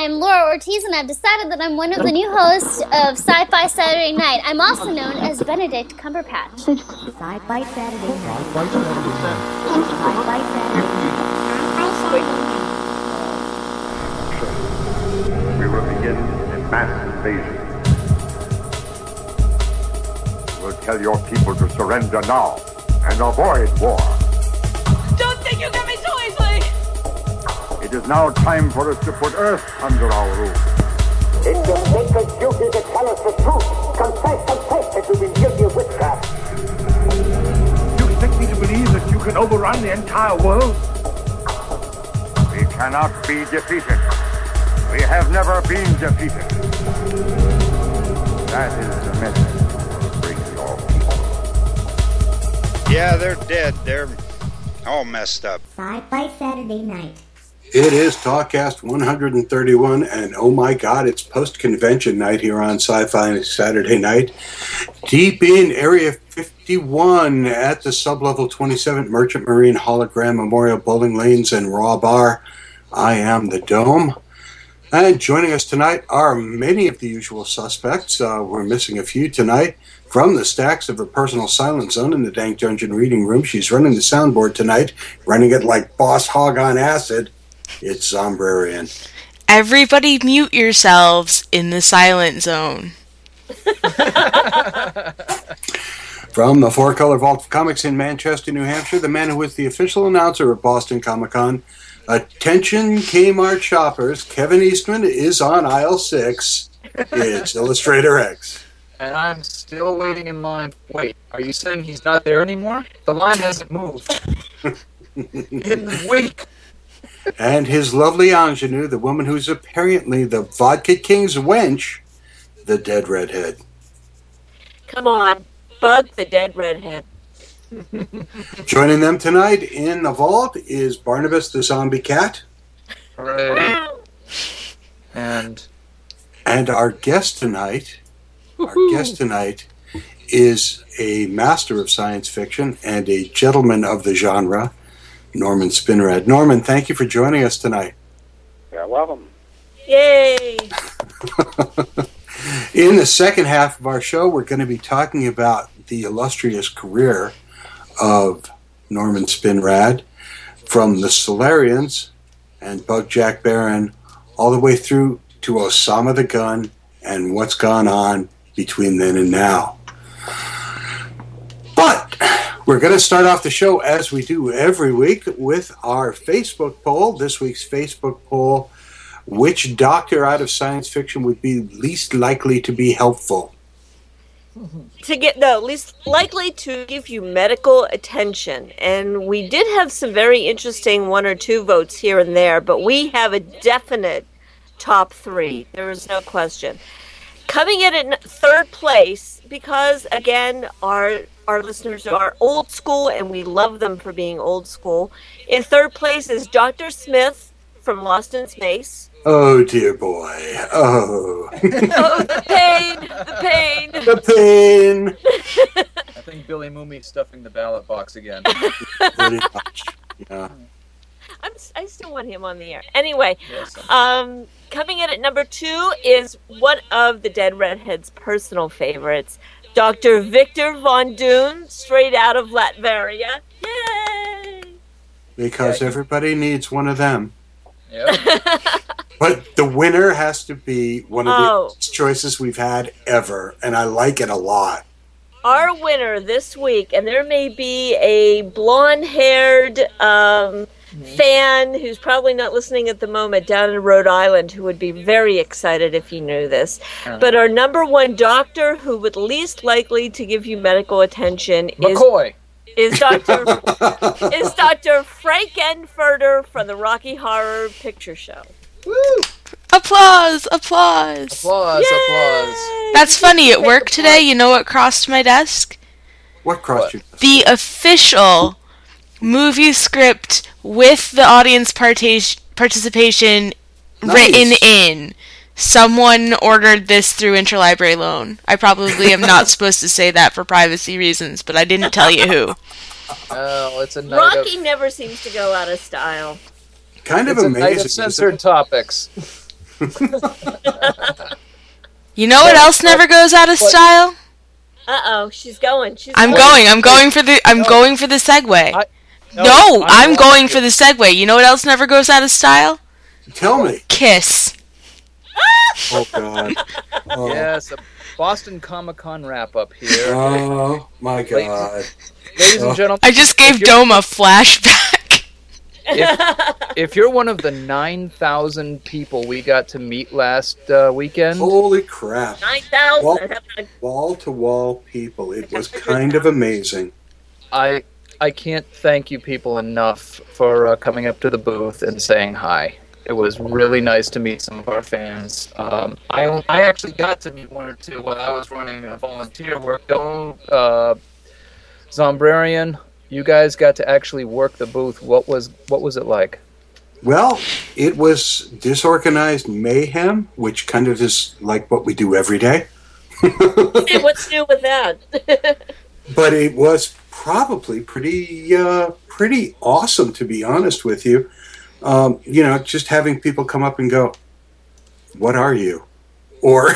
I'm Laura Ortiz, and I've decided that I'm one of the new hosts of Sci-Fi Saturday Night. I'm also known as Benedict Cumberbatch. Sci-Fi Saturday Night. Sci-Fi Saturday Night. We will begin a mass invasion. We'll tell your people to surrender now and avoid war. Don't think you get me so easily! It is now time for us to put Earth under our rule. It will make us guilty to tell us the truth. Confess that you've been guilty of witchcraft. You expect me to believe that you can overrun the entire world? We cannot be defeated. We have never been defeated. That is the message. Bring your people. Yeah, they're dead. They're all messed up. Sci-Fi Saturday Night. It is Talkcast 131, and oh my God, it's post-convention night here on Sci-Fi Saturday Night. Deep in Area 51 at the Sublevel 27 Merchant Marine Hologram Memorial Bowling Lanes and Raw Bar, I am the Dome. And joining us tonight are many of the usual suspects. We're missing a few tonight. From the stacks of the personal silent zone in the Dank Dungeon reading room, she's running the soundboard tonight, running it like Boss Hog on acid. It's Zombrarian. Everybody mute yourselves in the silent zone. From the Four Color Vault of Comics in Manchester, New Hampshire, the man who is the official announcer of Boston Comic-Con, attention Kmart shoppers, Kevin Eastman is on aisle 6. It's Illustrator X. And I'm still waiting in line. Wait, are you saying he's not there anymore? The line hasn't moved. In the wake. And his lovely ingenue, the woman who's apparently the Vodka King's wench, the Dead Redhead. Come on, bug the Dead Redhead. Joining them tonight in the vault is Barnabas the Zombie Cat. Hooray. And our guest tonight, is a master of science fiction and a gentleman of the genre, Norman Spinrad. Norman, thank you for joining us tonight. You're welcome. Yay! In the second half of our show, we're going to be talking about the illustrious career of Norman Spinrad, from the Solarians and Bug Jack Barron, all the way through to Osama the Gun and what's gone on between then and now. But we're going to start off the show, as we do every week, with our Facebook poll. This week's Facebook poll: which doctor out of science fiction would be least likely to be helpful? Least likely to give you medical attention. And we did have some very interesting one or two votes here and there, but we have a definite top three. There is no question. Coming in third place, because, again, our listeners are old school, and we love them for being old school. In third place is Dr. Smith from Lost in Space. Oh, dear boy. Oh. Oh, the pain. The pain. The pain. I think Billy Mooney's stuffing the ballot box again. Pretty much, yeah. I still want him on the air. Anyway, yes, coming in at number 2 is one of the Dead Redhead's personal favorites, Dr. Victor Von Doon, straight out of Latveria. Yay! Because everybody needs one of them. Yep. But the winner has to be one of the best choices we've had ever, and I like it a lot. Our winner this week, and there may be a blonde-haired fan who's probably not listening at the moment down in Rhode Island who would be very excited if you knew this. But our number 1 doctor who would least likely to give you medical attention is Dr. Frank Enfurter from the Rocky Horror Picture Show. Woo! Applause. Yay! Applause. That's funny. At work today, you know what crossed my desk? What crossed your desk? The official movie script with the audience participation written in. Someone ordered this through interlibrary loan. I probably am not supposed to say that for privacy reasons, but I didn't tell you who. Oh, it's a night Rocky never seems to go out of style. Kind of amazing. Night of censored topics. You know what else never goes out of style? Uh-oh, she's going. I'm going for the segue. I'm going for the segue. You know what else never goes out of style? Tell me. Kiss. Oh, God. Oh. Yes, a Boston Comic-Con wrap-up here. Oh, my God. Ladies and gentlemen. I just gave Dome a flashback. If you're one of the 9,000 people we got to meet last weekend. Holy crap. 9,000. Wall-to-wall people. It was kind of amazing. I can't thank you people enough for coming up to the booth and saying hi. It was really nice to meet some of our fans. I actually got to meet one or two while I was running a volunteer work. Zombrarian, you guys got to actually work the booth. What was it like? Well, it was disorganized mayhem, which kind of is like what we do every day. What's new with that? But it was probably pretty awesome, to be honest with you. You know, just having people come up and go, "What are you?" Or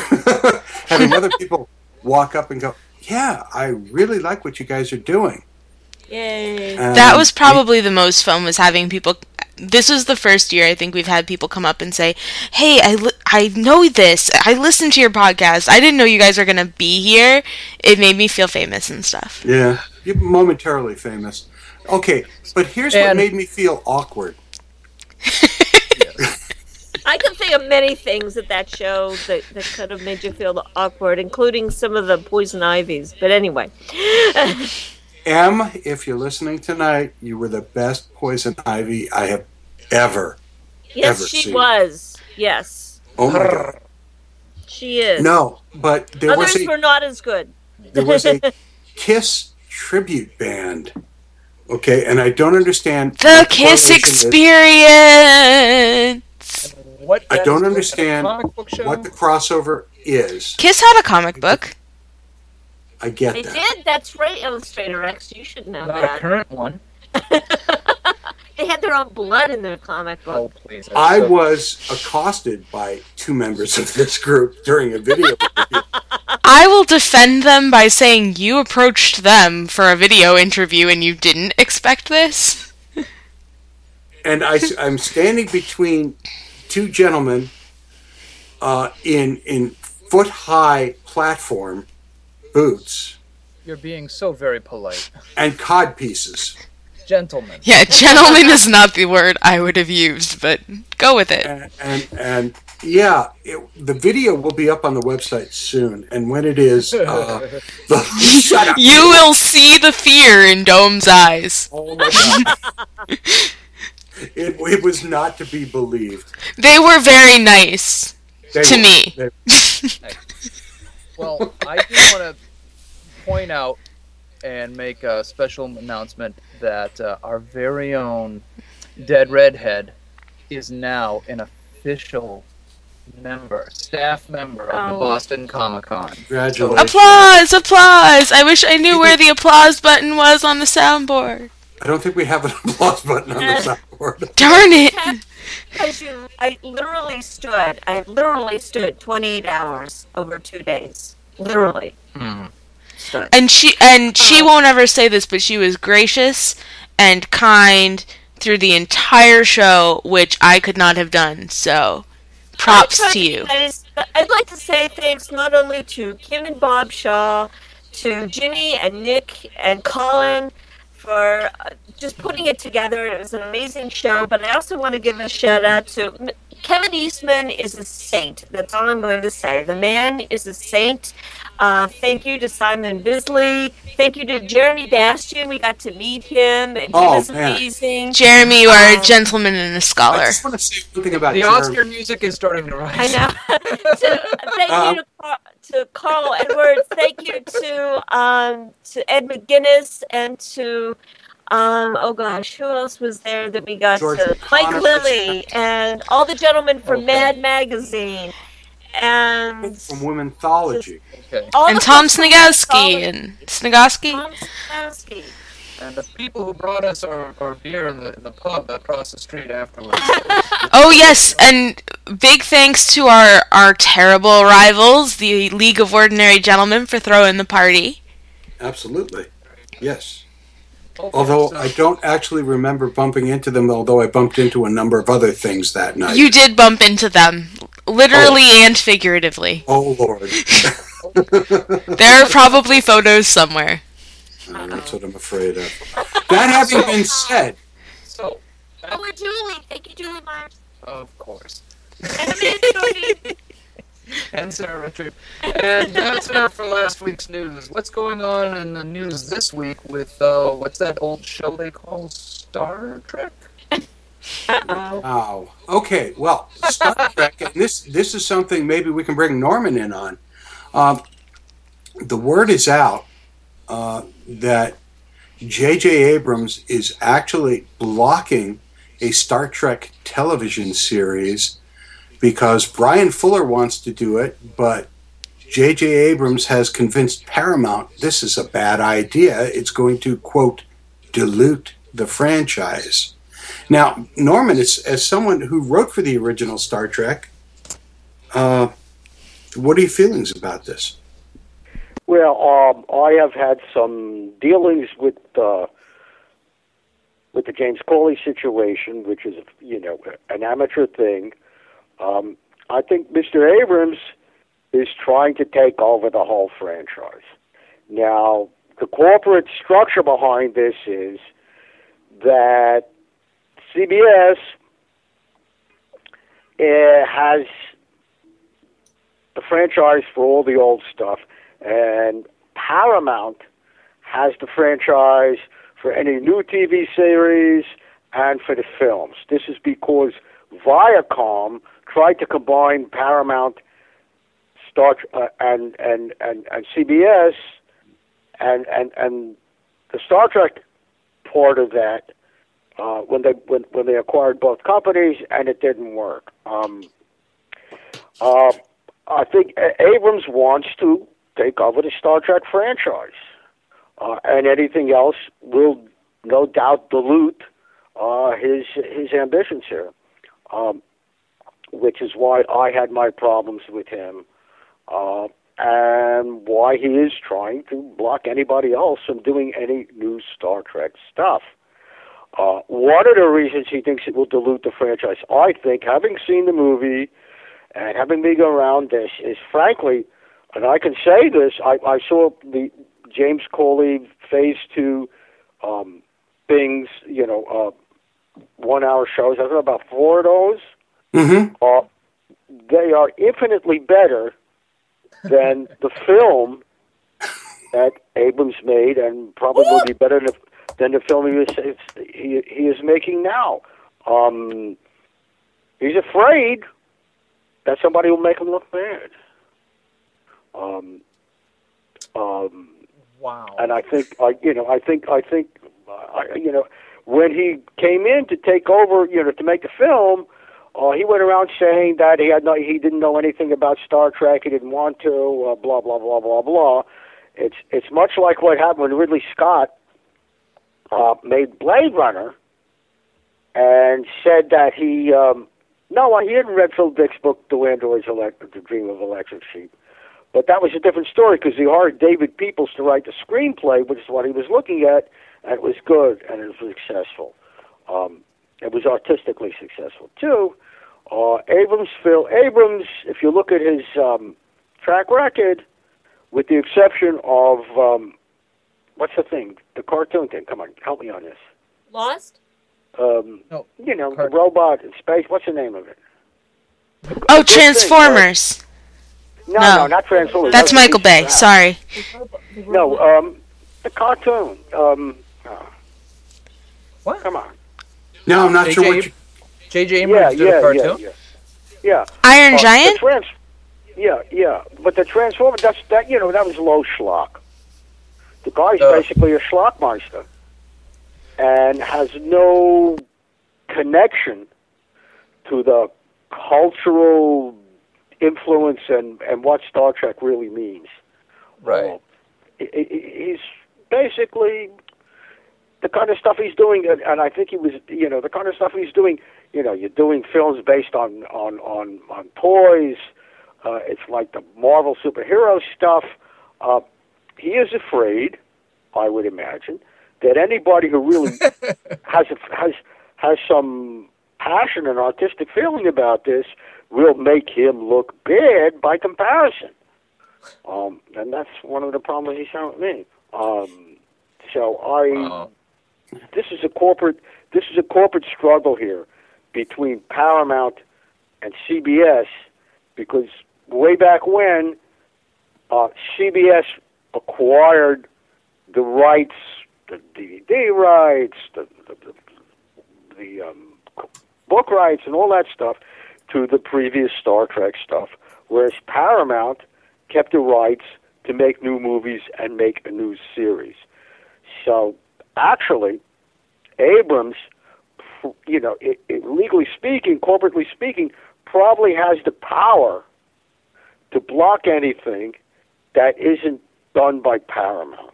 having other people walk up and go, "Yeah, I really like what you guys are doing." Yay! That was probably the most fun, was having people. This was the first year I think we've had people come up and say, "Hey, I know this. I listened to your podcast. I didn't know you guys were going to be here. It made me feel famous and stuff." Yeah, you're momentarily famous. Okay, but here's what made me feel awkward. I can think of many things at that show that could have made you feel awkward, including some of the poison ivies. But anyway. If you're listening tonight, you were the best poison ivy I have ever seen. Yes, she was. Yes. Oh, my God. She is. No, but others were not as good. There was a Kiss tribute band. Okay, and I don't understand the Kiss experience. I don't understand what the crossover is. Kiss had a comic book. I get that. They did. That's right, Illustrator X. You should know that. Not a current one. They had their own blood in their comic book. Oh, please, I was accosted by two members of this group during a video. I will defend them by saying you approached them for a video interview and you didn't expect this. And I'm standing between two gentlemen in foot-high platform boots. You're being so very polite. And cod pieces. Gentlemen. Yeah, gentleman is not the word I would have used, but go with it. And yeah, the video will be up on the website soon, and when it is, shut up. You will see the fear in Dome's eyes. Oh my God. It was not to be believed. They were very nice to me. Nice. Well, I do want to point out and make a special announcement that our very own Dead Redhead is now an official staff member of the Boston Comic-Con. Congratulations. Applause! I wish I knew where the applause button was on the soundboard. I don't think we have an applause button on the soundboard. Darn it! I literally stood 28 hours over 2 days. Literally. Hmm. And she won't ever say this, but she was gracious and kind through the entire show, which I could not have done. So, props to you. I'd like to say thanks not only to Kim and Bob Shaw, to Ginny and Nick and Colin for just putting it together. It was an amazing show, but I also want to give a shout out to Kevin Eastman. Is a saint. That's all I'm going to say. The man is a saint. Thank you to Simon Bisley. Thank you to Jeremy Bastian. We got to meet him. And he was amazing. Jeremy, you are a gentleman and a scholar. I just want to say one thing about Jeremy. Oscar music is starting to rise. I know. Thank you to Carl Edwards. Thank you to Ed McGuinness and to... who else was there that we got to? Mike Lilly and all the gentlemen from Mad Magazine. And from Womenthology. Okay. And Tom Snegowski and Snegowski. And the people who brought us our beer in the pub across the street afterwards. Oh, yes. And Big thanks to our terrible rivals, the League of Ordinary Gentlemen, for throwing the party. Absolutely. Yes. Although I don't actually remember bumping into them, although I bumped into a number of other things that night. You did bump into them, literally and figuratively. Oh, Lord. There are probably photos somewhere. That's what I'm afraid of. That having been said... So, Julie. Thank you, Julie Myers. Of course. And Sarah Trip. And that's enough for last week's news. What's going on in the news this week with, what's that old show they call Star Trek? Oh, okay. Well, Star Trek, and this is something maybe we can bring Norman in on. The word is out that J.J. Abrams is actually blocking a Star Trek television series because Brian Fuller wants to do it, but J.J. Abrams has convinced Paramount this is a bad idea. It's going to, quote, dilute the franchise. Now, Norman, as someone who wrote for the original Star Trek, what are your feelings about this? Well, I have had some dealings with the James Cawley situation, which is, an amateur thing. I think Mr. Abrams is trying to take over the whole franchise. Now, the corporate structure behind this is that CBS has the franchise for all the old stuff, and Paramount has the franchise for any new TV series, and for the films. This is because Viacom tried to combine Paramount, Star Trek, and CBS, and the Star Trek part of that when they acquired both companies, and it didn't work. I think Abrams wants to take over the Star Trek franchise. And anything else will no doubt dilute his ambitions here, which is why I had my problems with him and why he is trying to block anybody else from doing any new Star Trek stuff. One of the reasons he thinks it will dilute the franchise, I think, having seen the movie and having been around this, is frankly, and I can say this, I saw the James Cawley Phase 2 things, 1 hour shows. I thought about 4 of those. Mm-hmm. They are infinitely better than the film that Abrams made, and probably will be better than the film he is making now. He's afraid that somebody will make him look bad. Wow. And I think when he came in to take over, to make the film, he went around saying that he didn't know anything about Star Trek, he didn't want to, blah blah blah blah blah. It's much like what happened when Ridley Scott made Blade Runner, and said that he hadn't read Phil Dick's book, The Android's The Dream of Electric Sheep. But that was a different story because he hired David Peoples to write the screenplay, which is what he was looking at, and it was good and it was successful. It was artistically successful too. Abrams, if you look at his track record, with the exception of what's the thing, the cartoon thing? Come on, help me on this. Lost. No. The robot in space. What's the name of it? Oh, Transformers. No, not Transformers. That's Michael Bay. Sorry. No, the cartoon. What? Come on. No, I'm not sure what. J.J. Abrams did a cartoon. Yeah. Iron Giant. But the Transformers. That's that. That was low schlock. The guy's basically a schlockmeister, and has no connection to the cultural influence and what Star Trek really means. Right. He's basically the kind of stuff he's doing, and I think he was, the kind of stuff he's doing you know, you're doing films based on toys. It's like the Marvel superhero stuff. He is afraid, I would imagine, that anybody who really has some passion and artistic feeling about this will make him look bad by comparison. And that's one of the problems he's having with me. This is a corporate struggle here between Paramount and CBS, because way back when, CBS acquired the rights, the DVD rights, the book rights, and all that stuff to the previous Star Trek stuff, whereas Paramount kept the rights to make new movies and make a new series. So actually, Abrams, you know, legally speaking, corporately speaking, probably has the power to block anything that isn't done by Paramount.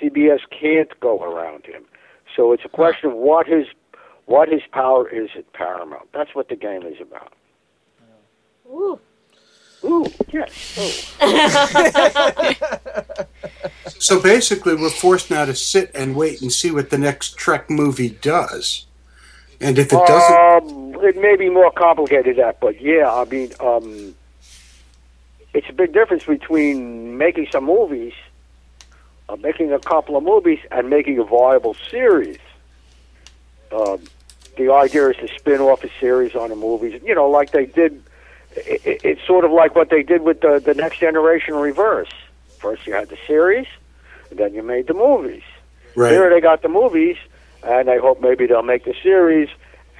CBS can't go around him. So it's a question of what his power is at Paramount. That's what the game is about. Ooh. Ooh, yes. Oh. So basically, we're forced now to sit and wait and see what the next Trek movie does. And if it doesn't... It may be more complicated than that, but yeah, I mean, it's a big difference between making some movies, making a couple of movies, and making a viable series. The idea is to spin off a series on the movies, you know, like they did... It's sort of like what they did with the Next Generation reverse. First you had the series, then you made the movies. Right. Here they got the movies, and they hope maybe they'll make the series,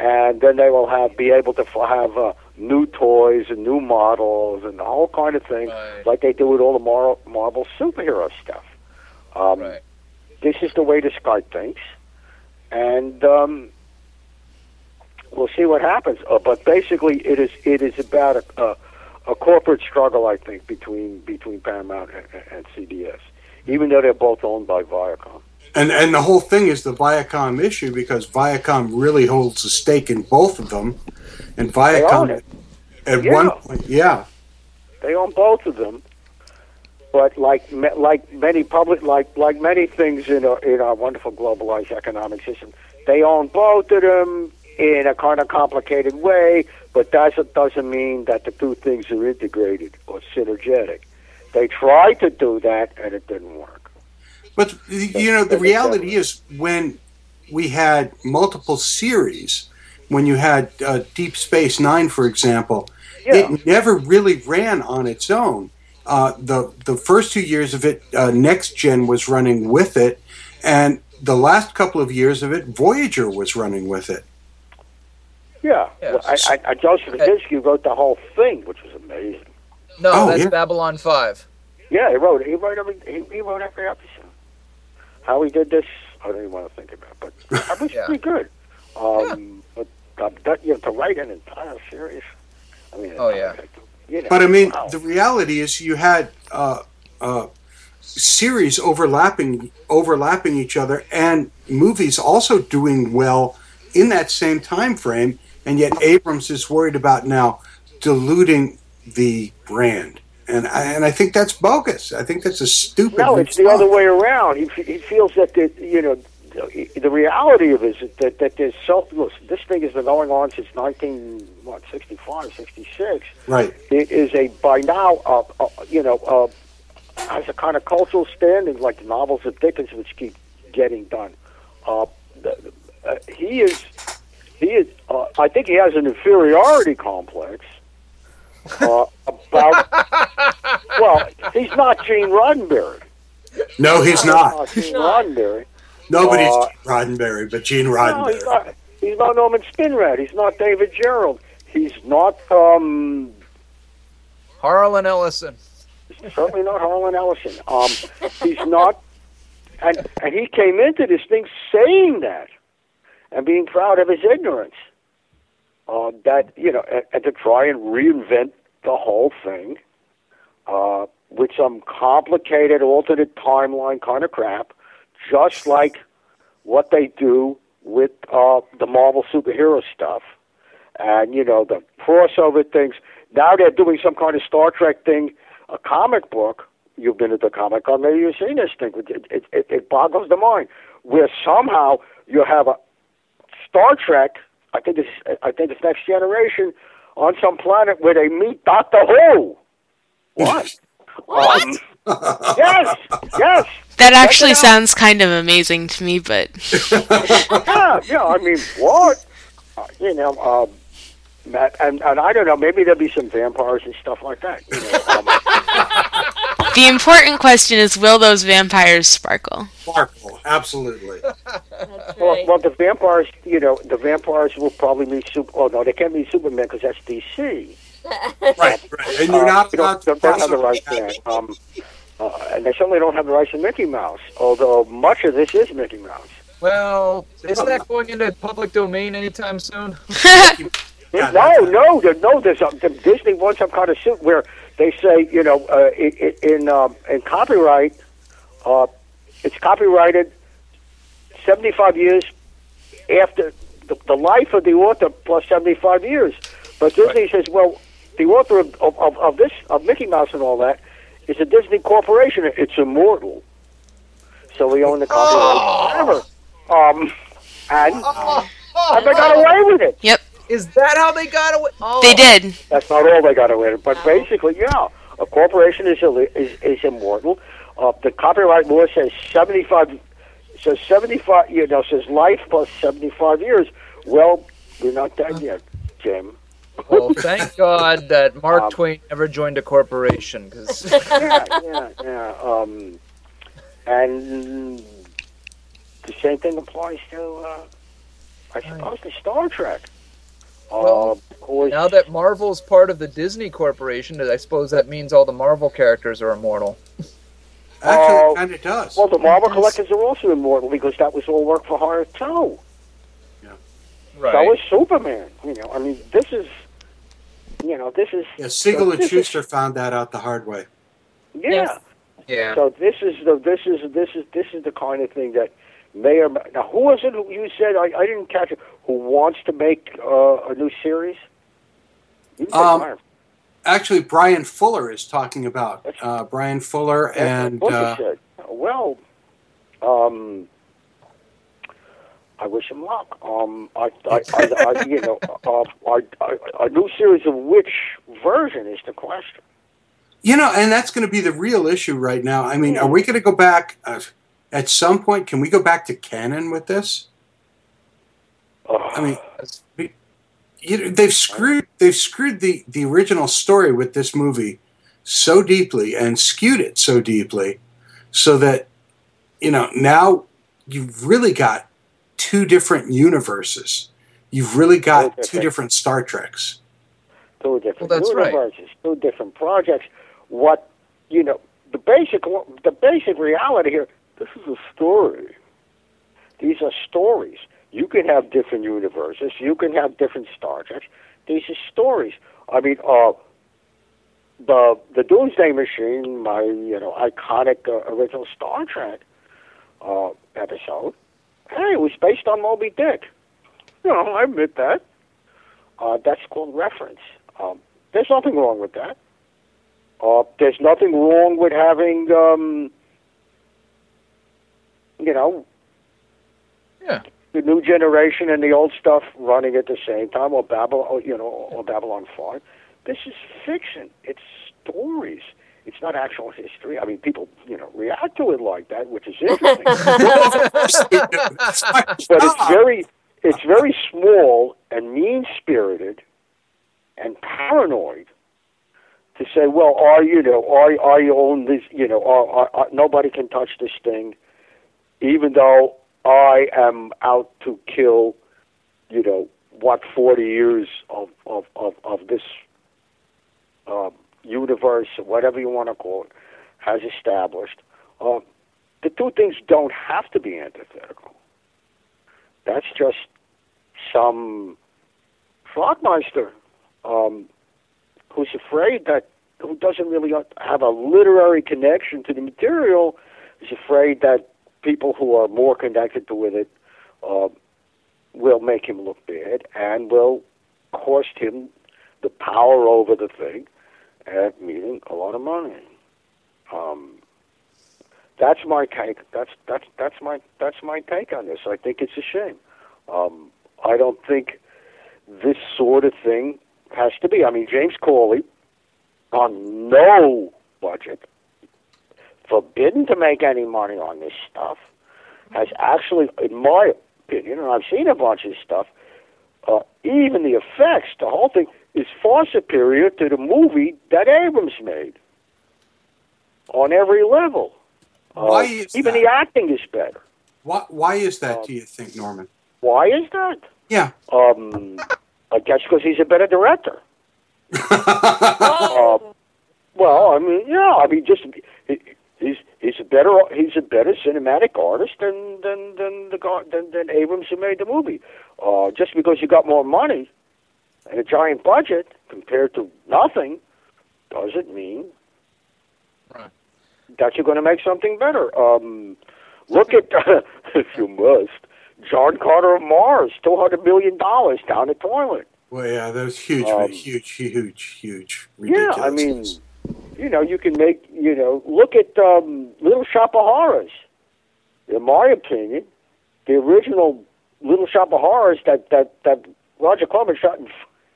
and then they will be able to have new toys and new models and the whole kind of thing, right, like they do with all the Marvel superhero stuff. Right. This is the way this guy thinks, and... we'll see what happens, but basically, it is about a corporate struggle, I think, between Paramount and CBS, even though they're both owned by Viacom. And the whole thing is the Viacom issue, because Viacom really holds a stake in both of them, and Viacom at one point, yeah, they own both of them. But like many things in our wonderful globalized economic system, they own both of them in a kind of complicated way, but that doesn't mean that the two things are integrated or synergetic. They tried to do that, and it didn't work. But, you know, the reality is when we had multiple series, when you had Deep Space Nine, for example, it never really ran on its own. The first 2 years of it, Next Gen was running with it, and the last couple of years of it, Voyager was running with it. Yeah, well, I Joseph Kaczynski wrote the whole thing, which was amazing. No, that's Babylon 5. Yeah, he wrote it. He wrote every episode. How he did this, I don't even want to think about. But it was pretty good. But to write an entire series, I mean, you know, but I mean, the reality is you had series overlapping each other, and movies also doing well in that same time frame. And yet Abrams is worried about now diluting the brand. And I think that's bogus. I think that's a stupid... No, it's the other way around. He feels that, the reality of it is that there's listen, this thing has been going on since 1965, 66. Right. It is has a kind of cultural standing, like the novels of Dickens, which keep getting done. He is, I think he has an inferiority complex about, well, he's not Gene Roddenberry. No, he's not Gene Roddenberry. Nobody's Gene Roddenberry, but Gene Roddenberry. No, he's not Norman Spinrad. He's not David Gerald. He's not, Harlan Ellison. Certainly not Harlan Ellison. He's not, and he came into this thing saying that, and being proud of his ignorance, and to try and reinvent the whole thing with some complicated alternate timeline kind of crap, just like what they do with the Marvel superhero stuff, and, you know, the crossover things. Now they're doing some kind of Star Trek thing, a comic book. You've been at the Comic-Con, maybe you've seen this thing. It boggles the mind, where somehow you have a Star Trek, I think it's Next Generation, on some planet where they meet Doctor Who. What? What? Yes. That actually sounds kind of amazing to me, but... yeah, I mean, what? You know, and I don't know, maybe there'll be some vampires and stuff like that. You know, the important question is, will those vampires sparkle? Sparkle, absolutely. Right. Well, the vampires, you know, the vampires will probably be... Oh, no, they can't be Superman because that's DC. Right. And you're not allowed to... They don't have the right there. And they certainly don't have the rights to Mickey Mouse, although much of this is Mickey Mouse. Well, isn't that going into public domain anytime soon? No. Disney wants some kind of suit where they say, you know, in copyright, it's copyrighted 75 years after the life of the author plus 75 years. But Disney says, well, the author of Mickey Mouse and all that, it's a Disney corporation. It's immortal, so we own the copyright forever. And they got away with it. Yep. Is that how they got away? Oh. They did. That's not all they got away with, but basically, yeah, a corporation is immortal. The copyright law says 75. Says 75. You know, says life plus 75 years. Well, we're not dead yet, Jim. Well, thank God that Mark Twain never joined a corporation. Cause... Yeah. And the same thing applies to, I suppose, to Star Trek. Well, now that Marvel's part of the Disney Corporation, I suppose that means all the Marvel characters are immortal. Actually, and it does. Well, the Marvel collectors are also immortal because that was all work for hire, too. Right. So is Superman. You know, I mean, this is... You know, this is... Yeah, Siegel and Schuster found that out the hard way. Yeah. Yeah. So this is the kind of thing that may or may... Now, who is it who you said, I didn't catch it, who wants to make a new series? You can actually, Brian Fuller is talking about. Brian Fuller and... Well, I wish him luck. A new series of which version is the question. You know, and that's going to be the real issue right now. I mean, are we going to go back at some point? Can we go back to canon with this? I mean, they've screwed the original story with this movie so deeply and skewed it so deeply, so that, you know, now you've really got two different universes. You've really got two different Star Treks. Two different universes, right. Two different projects. What, you know, the basic reality here, this is a story. These are stories. You can have different universes. You can have different Star Treks. These are stories. I mean, the Doomsday Machine, my, you know, iconic original Star Trek episode, hey, it was based on Moby Dick. You know, I admit that. That's called reference. There's nothing wrong with that. There's nothing wrong with having, you know, the new generation and the old stuff running at the same time, or Babylon 5. This is fiction. It's stories. It's not actual history. I mean, people, you know, react to it like that, which is interesting. But it's very small and mean-spirited and paranoid to say, well, I own this, you know, nobody can touch this thing, even though I am out to kill, you know, what 40 years of this. Universe, whatever you want to call it, has established. The two things don't have to be antithetical. That's just some frogmeister who's afraid that, who doesn't really have a literary connection to the material, is afraid that people who are more connected with it will make him look bad and will cost him the power over the thing and meaning a lot of money. That's my take. That's my take on this. I think it's a shame. I don't think this sort of thing has to be. I mean, James Cawley, on no budget, forbidden to make any money on this stuff, has actually, in my opinion, and I've seen a bunch of stuff, even the effects, the whole thing, is far superior to the movie that Abrams made on every level. Why is even that? The acting is better. Why is that, do you think, Norman? Why is that? Yeah. I guess because he's a better director. Well, I mean, yeah, I mean, just he's a better cinematic artist than Abrams, who made the movie. Just because you got more money and a giant budget compared to nothing doesn't mean that you're going to make something better. Look at if you must, John Carter of Mars, $200 million down the toilet. Well, yeah, that was huge, huge, ridiculous. Yeah, I mean, you know, you can make, you know, look at Little Shop of Horrors. In my opinion, the original Little Shop of Horrors that Roger Corman shot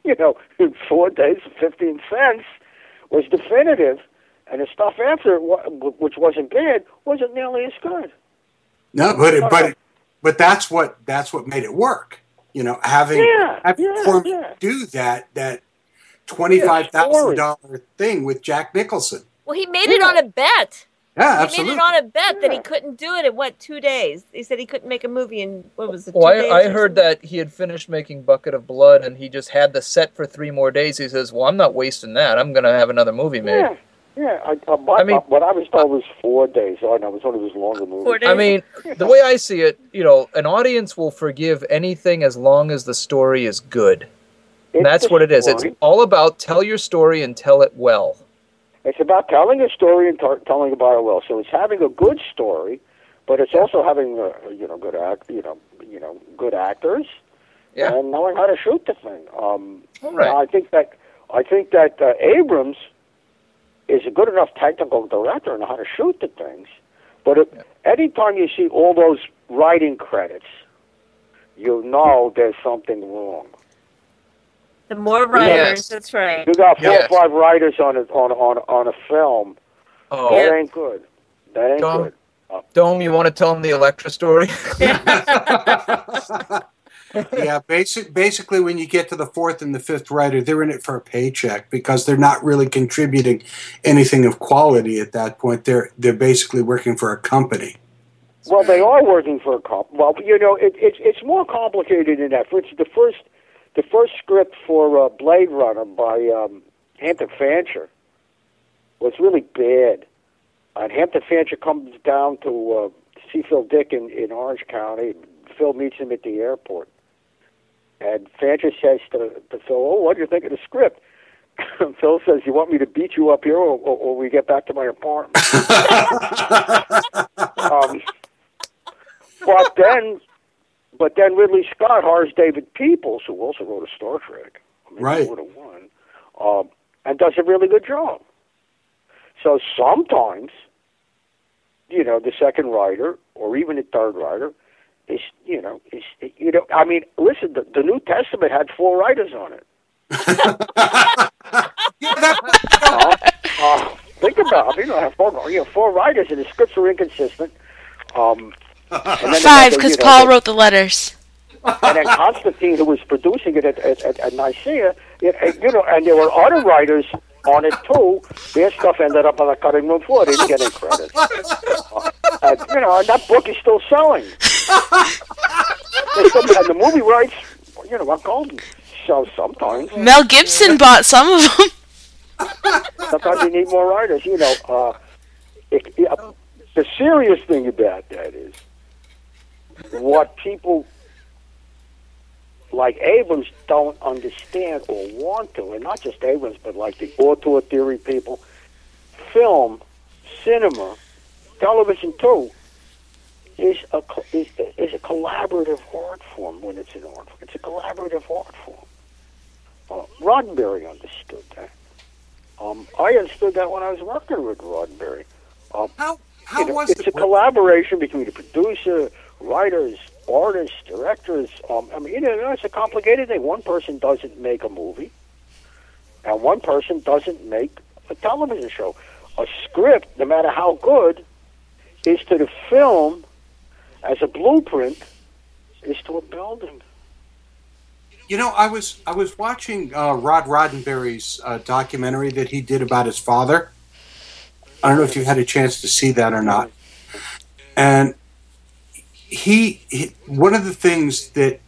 in 4 days and 15 cents was definitive, and the stuff after it, which wasn't bad, wasn't nearly as good. No, but that's what made it work. You know, having do that $25,000 thing with Jack Nicholson. Well, he made it on a bet. Yeah, absolutely. He made it on a bet that he couldn't do it in, 2 days? He said he couldn't make a movie in, 2 days? I heard that he had finished making Bucket of Blood, and he just had the set for 3 more days. He says, well, I'm not wasting that. I'm going to have another movie made. Yeah. Yeah, what I was told was 4 days. I know it was one of those longer movies. I mean, the way I see it, you know, an audience will forgive anything as long as the story is good. And that's what it is. It's all about tell your story and tell it well. It's about telling a story and telling about it well. So it's having a good story, but it's also having good actors, and knowing how to shoot the thing. I think that Abrams is a good enough technical director and how to shoot the things. But any time you see all those writing credits, you know there's something wrong. The more writers, that's right. You got 4 or 5 writers on a film. Oh. That ain't good. That ain't good. Dome, you want to tell them the Electra story? Yeah, basically when you get to the 4th and the 5th writer, they're in it for a paycheck because they're not really contributing anything of quality at that point. They're basically working for a company. Well, they are working for a company. Well, you know, it's more complicated than that. For instance, the first script for Blade Runner by Hampton Fancher was really bad. And Hampton Fancher comes down to see Phil Dick in Orange County. Phil meets him at the airport. And Fancher says to Phil, oh, what do you think of the script? And Phil says, you want me to beat you up here or we get back to my apartment? But then Ridley Scott hires David Peoples, who also wrote a Star Trek. I mean, right. And does a really good job. So sometimes, you know, the second writer or even the third writer I mean, listen, the New Testament had 4 writers on it. Think about it. You have 4 writers, and the scripts are inconsistent. 5, because Paul wrote the letters. And then Constantine, who was producing it at Nicaea, and there were other writers on it too. Their stuff ended up on the cutting room floor. They didn't get any credit. And that book is still selling. And the movie rights, are golden. So sometimes Mel Gibson bought some of them. Sometimes you need more writers. The serious thing about that is what people like Abrams don't understand or want to, and not just Abrams, but like the auteur theory people, film, cinema, television too, is a collaborative art form when it's an art form. It's a collaborative art form. Roddenberry understood that. I understood that when I was working with Roddenberry. It's a collaboration between the producer, writers, artists, directors. It's a complicated thing. One person doesn't make a movie, and one person doesn't make a television show. A script, no matter how good, is to the film as a blueprint is to a building. You know, I was watching Rod Roddenberry's documentary that he did about his father. I don't know if you had a chance to see that or not. And he one of the things that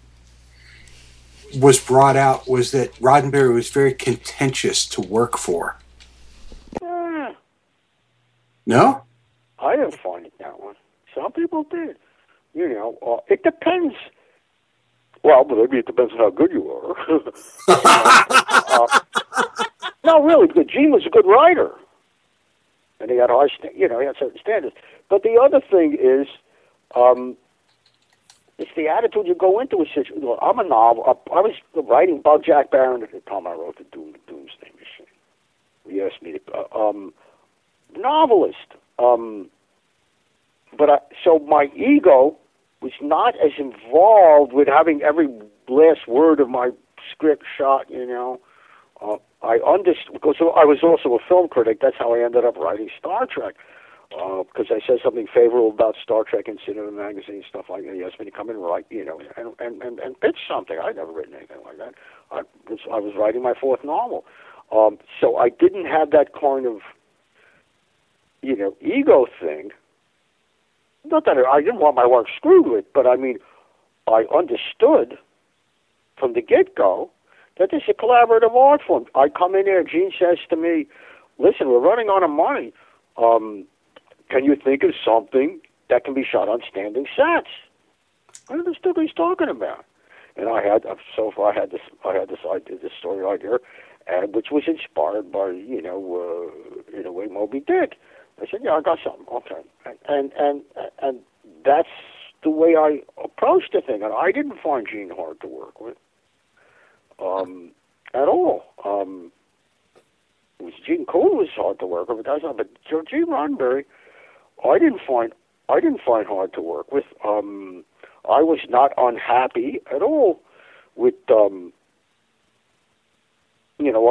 was brought out was that Roddenberry was very contentious to work for. No? I didn't find it that one. Some people did. You know, it depends. Well, maybe it depends on how good you are. No, really, because Gene was a good writer. And he had high, he had certain standards. But the other thing is, it's the attitude you go into a situation. I'm a novel. I was writing Bug Jack Barron at the time I wrote the Doomsday Machine. He asked me to... novelist. So my ego was not as involved with having every last word of my script shot, I understood, because I was also a film critic. That's how I ended up writing Star Trek, because I said something favorable about Star Trek in Cinema Magazine, stuff like that. He asked me to come and write, and pitch something. I'd never written anything like that. I was writing my fourth novel. So I didn't have that kind of ego thing. Not that I didn't want my work screwed with, but I understood from the get-go that this is a collaborative art form. I come in there, Gene says to me, listen, we're running out of money. Can you think of something that can be shot on standing sets? I understood what he's talking about. And I had this story idea, which was inspired by, in a way, Moby Dick. I said, yeah, I got something. Okay. And that's the way I approached the thing. And I didn't find Gene hard to work with at all. Gene Coon was hard to work with, but that's not. But Gene Roddenberry, I didn't find hard to work with. I was not unhappy at all with what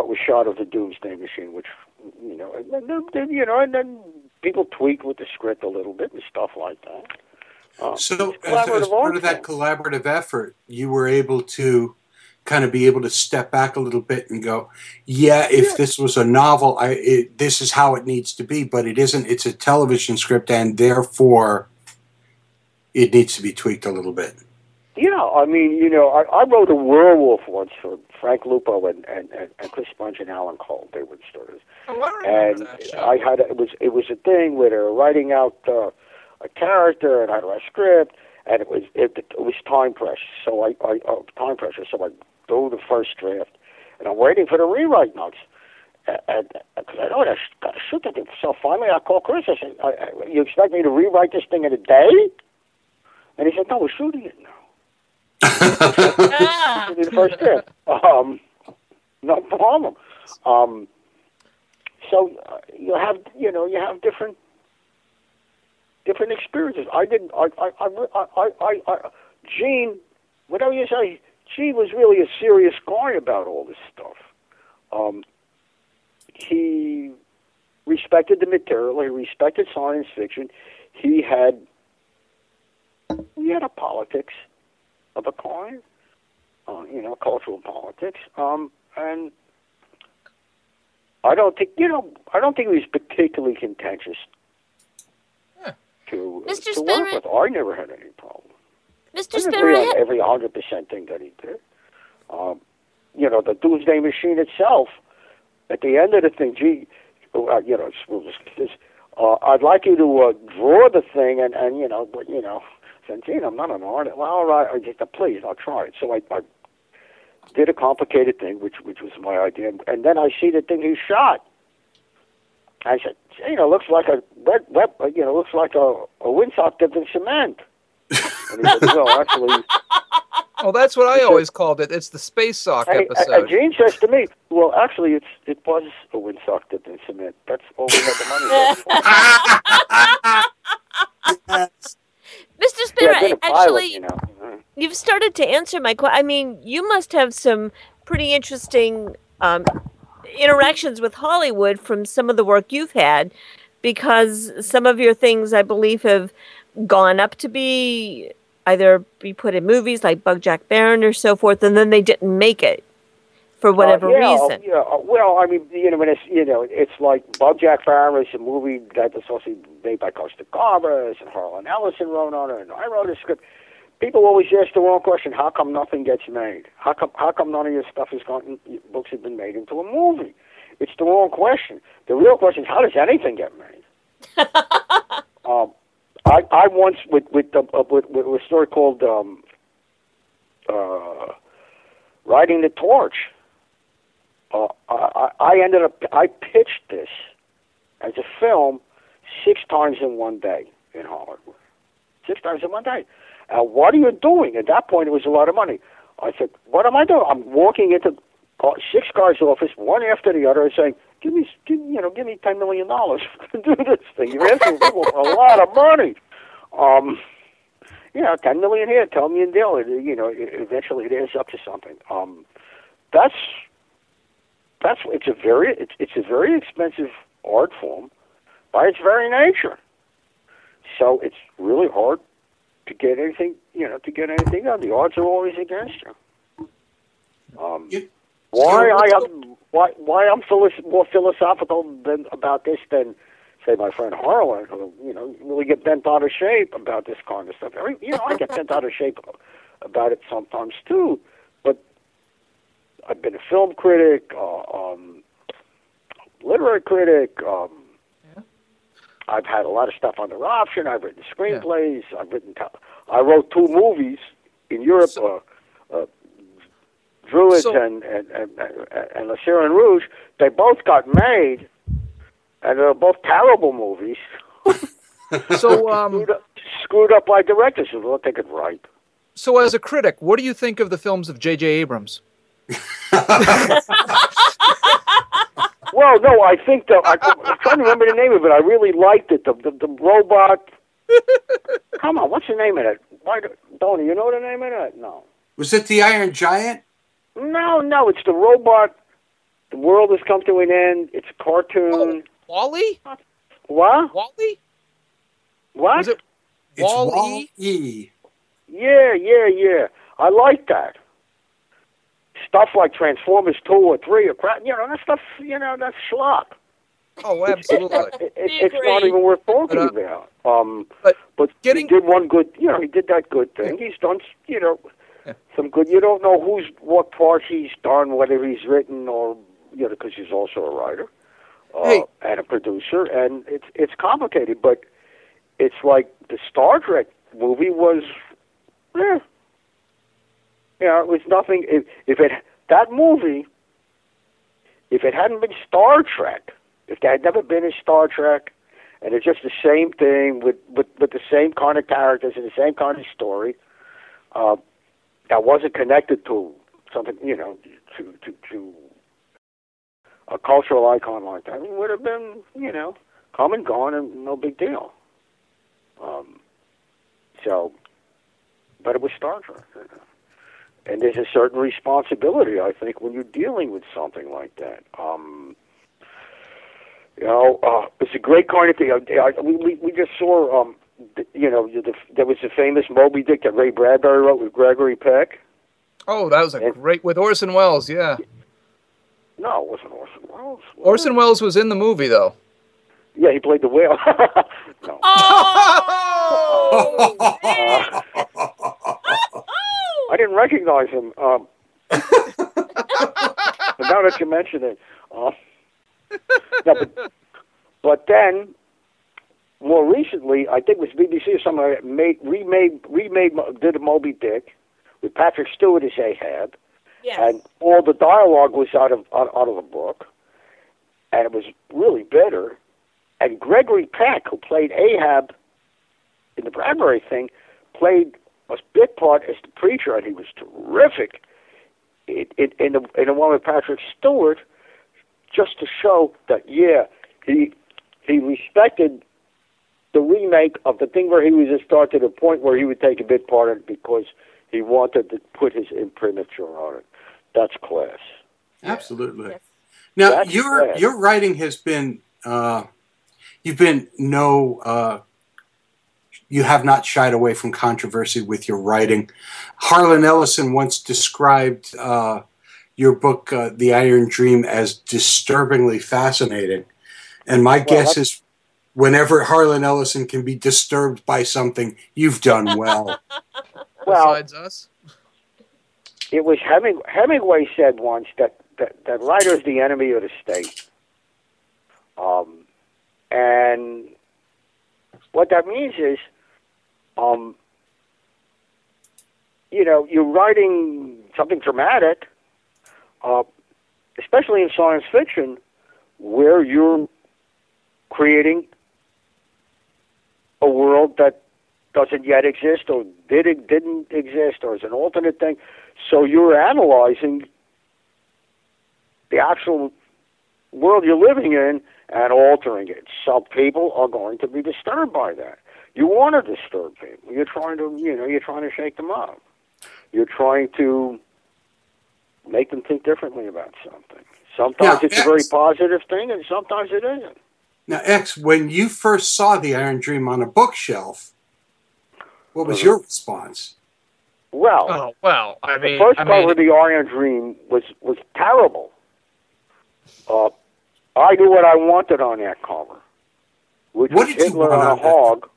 was shot of the Doomsday Machine, which. And then people tweak with the script a little bit and stuff like that. So, as part of that collaborative effort, you were able to kind of be able to step back a little bit and go, "Yeah, if this was a novel, this is how it needs to be." But it isn't. It's a television script, and therefore, it needs to be tweaked a little bit. Yeah, I wrote a werewolf once for Frank Lupo and Chris Sponge and Alan Cole. They were the stories. And I had it was a thing where they were writing out a character and I had a script, and it was time pressure. So I do the first draft, and I'm waiting for the rewrite notes, because I know I got to shoot that thing. So finally, I call Chris. I said, "You expect me to rewrite this thing in a day?" And he said, "No, we're shooting it now." The first trip. No problem. So you have different experiences. Gene, whatever you say, Gene was really a serious guy about all this stuff. He respected the material. He respected science fiction. He had a politics of a coin, cultural politics, and I don't think he was particularly contentious to work with. I never had any problem. Mr. Spinrad, every 100% thing that he did. The Doomsday Machine itself. At the end of the thing, I'd like you to draw the thing, and. And Gene, I'm not an artist. Well, all right, please, I'll try it. So I did a complicated thing, which was my idea. And then I see the thing he shot. I said, Gene, it looks like a windsock dipped in cement. And he said, well, actually, Well, that's what I always called it. It's the space sock episode. Gene says to me, well, actually, it was a windsock dipped in cement. That's all we had the money for. Mr. Spinner, yeah, actually, you've started to answer my question. I mean, you must have some pretty interesting interactions with Hollywood from some of the work you've had, because some of your things, I believe, have gone up to be either be put in movies like Bug Jack Barron or so forth, and then they didn't make it for whatever reason. Yeah, well, I mean, it's like Bug Jack Barron is a movie that was also made by Costa Gavras, and Harlan Ellison wrote on it, and I wrote a script. People always ask the wrong question: how come nothing gets made? How come none of your stuff is gotten? Books have been made into a movie. It's the wrong question. The real question is: how does anything get made? I once with a story called "Riding the Torch." I pitched this as a film 6 times in one day in Hollywood. 6 times in one day. What are you doing? At that point, it was a lot of money. I said, what am I doing? I'm walking into 6 guys' office, one after the other, and saying, give me $10 million to do this thing. You're asking people for a lot of money. $10 million here, tell me a deal. Eventually it adds up to something. It's a very expensive art form by its very nature. So it's really hard to get anything, done. The odds are always against you. Why I'm more philosophical about this than, say, my friend Harlan, who really get bent out of shape about this kind of stuff. I get bent out of shape about it sometimes too. But I've been a film critic, literary critic. I've had a lot of stuff under option. I've written screenplays. Yeah. I wrote 2 movies in Europe, Druids and Le Siren Rouge. They both got made, and they're both terrible movies. So screwed up by directors who thought they could write. So, as a critic, what do you think of the films of J.J. Abrams? Well, no, I think I'm trying to remember the name of it. I really liked it. The robot. Come on, what's the name of it? Donnie, you know the name of it? No. Was it the Iron Giant? No, it's the robot. The world has come to an end. It's a cartoon. Wall-E? What? Wall-E? What? It's Wall-E. Yeah. I like that. Stuff like Transformers 2 or 3 or crap, that stuff, that's schlock. Oh, absolutely. It's not even worth talking about. He did one good, he did that good thing. Yeah. He's done, some good. You don't know what parts he's done, whether he's written or, because he's also a writer and a producer, and it's complicated, but it's like the Star Trek movie was, it was nothing. If it hadn't been Star Trek, if there had never been a Star Trek, and it's just the same thing with the same kind of characters and the same kind of story, that wasn't connected to something, to a cultural icon like that, it would have been, come and gone and no big deal. But it was Star Trek. And there's a certain responsibility, I think, when you're dealing with something like that. It's a great kind of thing. We just saw, there was a famous Moby Dick that Ray Bradbury wrote with Gregory Peck. Oh, that was great, with Orson Welles, yeah. No, it wasn't Orson Welles. Orson Welles was in the movie, though. Yeah, he played the whale. No. Oh! I didn't recognize him. But now that you mention it, but then more recently, I think it was BBC or somebody remade Moby Dick with Patrick Stewart as Ahab, and all the dialogue was out of the book, and it was really bitter. And Gregory Peck, who played Ahab in the Bradbury thing, played a bit part as the preacher, and he was terrific in the one with Patrick Stewart, just to show that, yeah, he respected the remake of the thing where he was a star to the point where he would take a bit part in it because he wanted to put his imprimatur on it. That's class. Absolutely. Yes. Now, that's your writing has been, you have not shied away from controversy with your writing. Harlan Ellison once described your book, The Iron Dream, as disturbingly fascinating. And my guess is whenever Harlan Ellison can be disturbed by something, you've done well. Besides us? It was Hemingway said once that writer is the enemy of the state. And what that means is, you're writing something dramatic, especially in science fiction, where you're creating a world that doesn't yet exist or didn't exist or is an alternate thing. So you're analyzing the actual world you're living in and altering it. Some people are going to be disturbed by that. You want to disturb people. You're trying to, you're trying to shake them up. You're trying to make them think differently about something. Sometimes it's a very positive thing, and sometimes it isn't. Now, X, when you first saw The Iron Dream on a bookshelf, what was your response? Well, the first cover of The Iron Dream was terrible. I knew what I wanted on that cover, which was Hitler on a hog.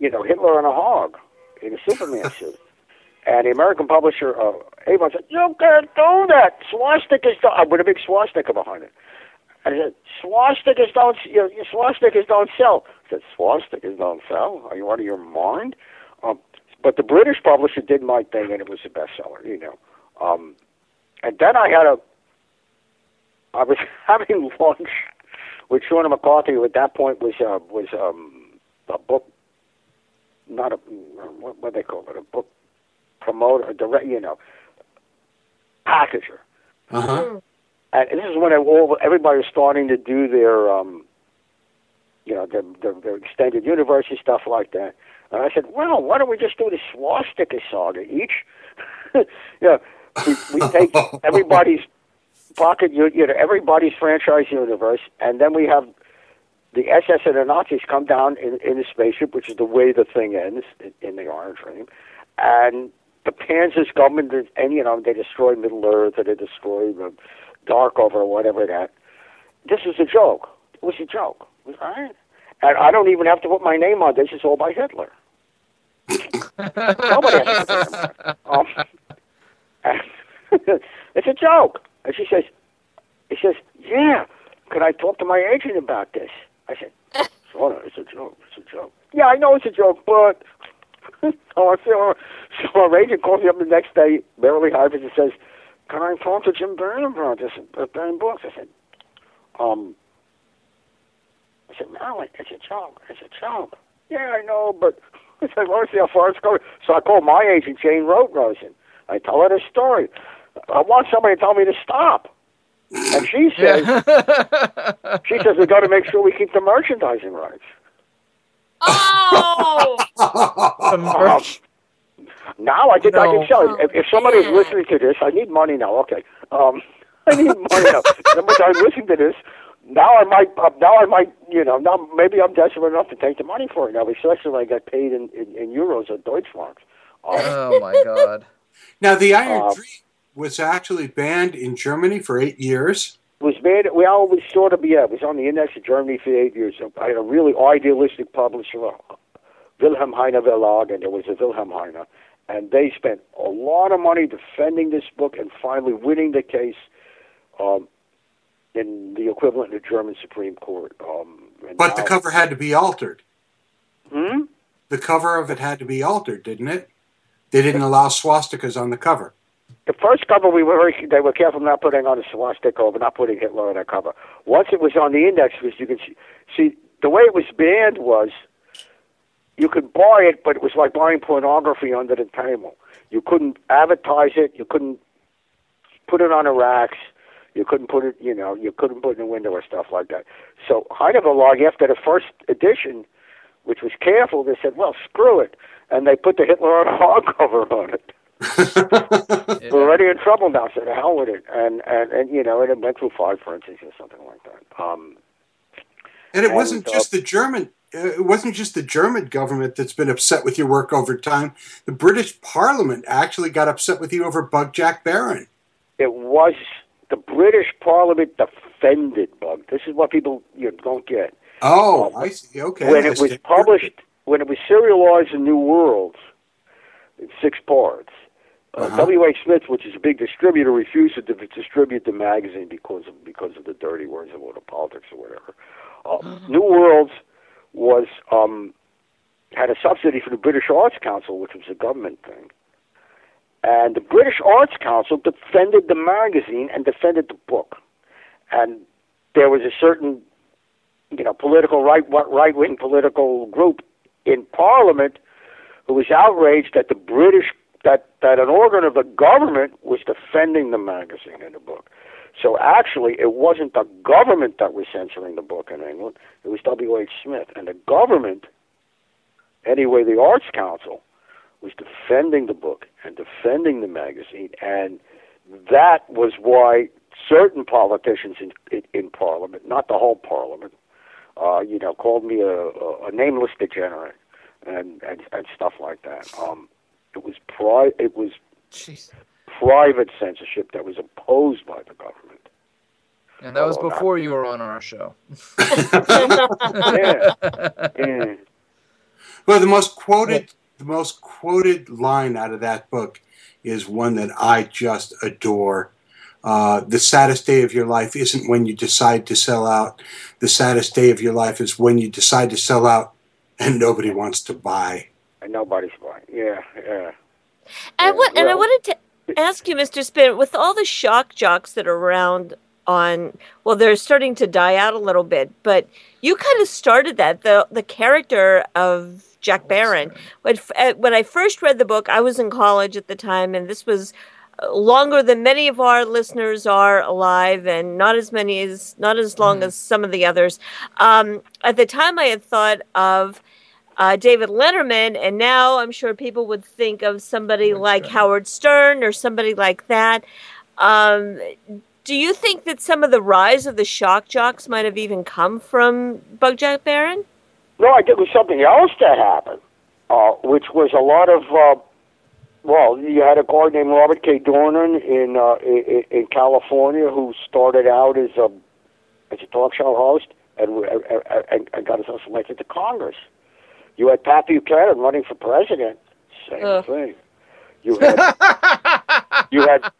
Hitler on a hog in a Superman suit. And the American publisher, Avon, said, "You can't do that. Swastikas don't." With a big swastika behind it. I said, "Swastikas don't. Swastikas don't sell." I said, "Swastikas don't sell? Are you out of your mind?" But the British publisher did my thing, and it was a bestseller. And then I was having lunch with Sean McCarthy, who at that point was a book, not a, what they call it, a book promoter, packager. Uh-huh. And this is when everybody was starting to do their extended universe and stuff like that. And I said, well, why don't we just do the swastika saga each? We take everybody's pocket, everybody's franchise universe, and then we have the SS and the Nazis come down in the spaceship, which is the way the thing ends in The Iron Dream, and the Panzers government, they destroy Middle Earth, and they destroy Darkover or whatever that. This is a joke. It was a joke, right? And I don't even have to put my name on this. It's all by Hitler. Nobody has to put their name. It's a joke. And he says, yeah, can I talk to my agent about this? I said, Sona, it's a joke, Yeah, I know it's a joke, but... So our agent calls me up the next day, barely hyped, and says, can I talk to Jim Byrne about this, Byrne Books? I said, no, it's a joke. Yeah, I know, but I said, I want to see how far it's going. So I called my agent, Jane Roten. I tell her the story. I want somebody to tell me to stop. And she says, we've got to make sure we keep the merchandising rights. Oh! I can sell it. If somebody is listening to this, I need money now. Okay. I need money now. Somebody's listening to this. Now maybe I'm desperate enough to take the money for it now, especially when I got paid in euros or Deutschmarks. Oh, my God. Now, The Iron Dream was actually banned in Germany for 8 years. It was on the index of Germany for 8 years. I had a really idealistic publisher, Wilhelm Heine Verlag, and there was a Wilhelm Heine, and they spent a lot of money defending this book and finally winning the case in the equivalent of the German Supreme Court. But the cover had to be altered. Hmm? The cover of it had to be altered, didn't it? They didn't allow swastikas on the cover. The first cover, they were careful not putting on a swastika over, not putting Hitler on a cover. Once it was on the index, because you can see the way it was banned was you could buy it, but it was like buying pornography under the table. You couldn't advertise it. You couldn't put it on the racks. You couldn't put it, you know, you couldn't put it in a window or stuff like that. So Heineverlag, after the first edition, which was careful, they said, well, screw it. And they put the Hitler on hardcover on it. Yeah. We're already in trouble now, so the hell with it. And you know, and it went through five princes or something like that. And it wasn't just the German... It wasn't just the German government that's been upset with your work over time. The British Parliament actually got upset with you over Bug Jack Barron. It was the British Parliament defended Bug. This is what people don't get. Oh, I see. Okay. When it was published, when it was serialized in New Worlds, in 6 parts, W.H. Smith, which is a big distributor, refused to distribute the magazine because of the dirty words and the politics or whatever. New Worlds was had a subsidy for the British Arts Council, which was a government thing. And the British Arts Council defended the magazine and defended the book. And there was a certain, political right-wing political group in Parliament who was outraged that the British, that an organ of the government was defending the magazine and the book. So actually, it wasn't the government that was censoring the book in England. It was W.H. Smith. And the government, anyway, the Arts Council, was defending the book and defending the magazine. And that was why certain politicians in Parliament, not the whole Parliament, called me a nameless degenerate and stuff like that. It was Jeez. Private censorship that was opposed by the government. And that was before you were on our show. Yeah. Well, the most quoted line out of that book is one that I just adore. The saddest day of your life isn't when you decide to sell out. The saddest day of your life is when you decide to sell out and nobody wants to buy. And nobody's buying. Yeah. And I wanted to ask you, Mr. Spin, with all the shock jocks that are around they're starting to die out a little bit, but you kind of started that, the character of Jack Barron. When I first read the book, I was in college at the time, and this was longer than many of our listeners are alive, and not as long as some of the others. At the time, I had thought of David Letterman, and now I'm sure people would think of somebody like Howard Stern or somebody like that. Do you think that some of the rise of the shock jocks might have even come from Bug Jack Barron? No, I think it was something else that happened, which was a lot of, you had a guy named Robert K. Dornan in California who started out as a talk show host and got himself elected to Congress. You had Pat Buchanan running for president. Same thing. You had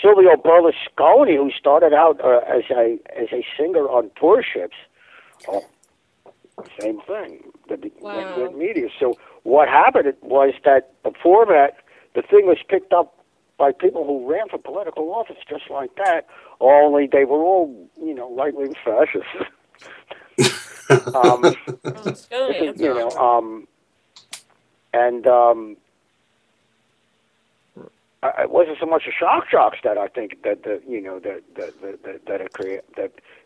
Silvio Berlusconi, who started out as a singer on tour ships. Oh, same thing. Went media. So what happened was that the format, the thing was picked up by people who ran for political office just like that. Only they were all, right wing fascists. It wasn't so much the shock jocks that I think that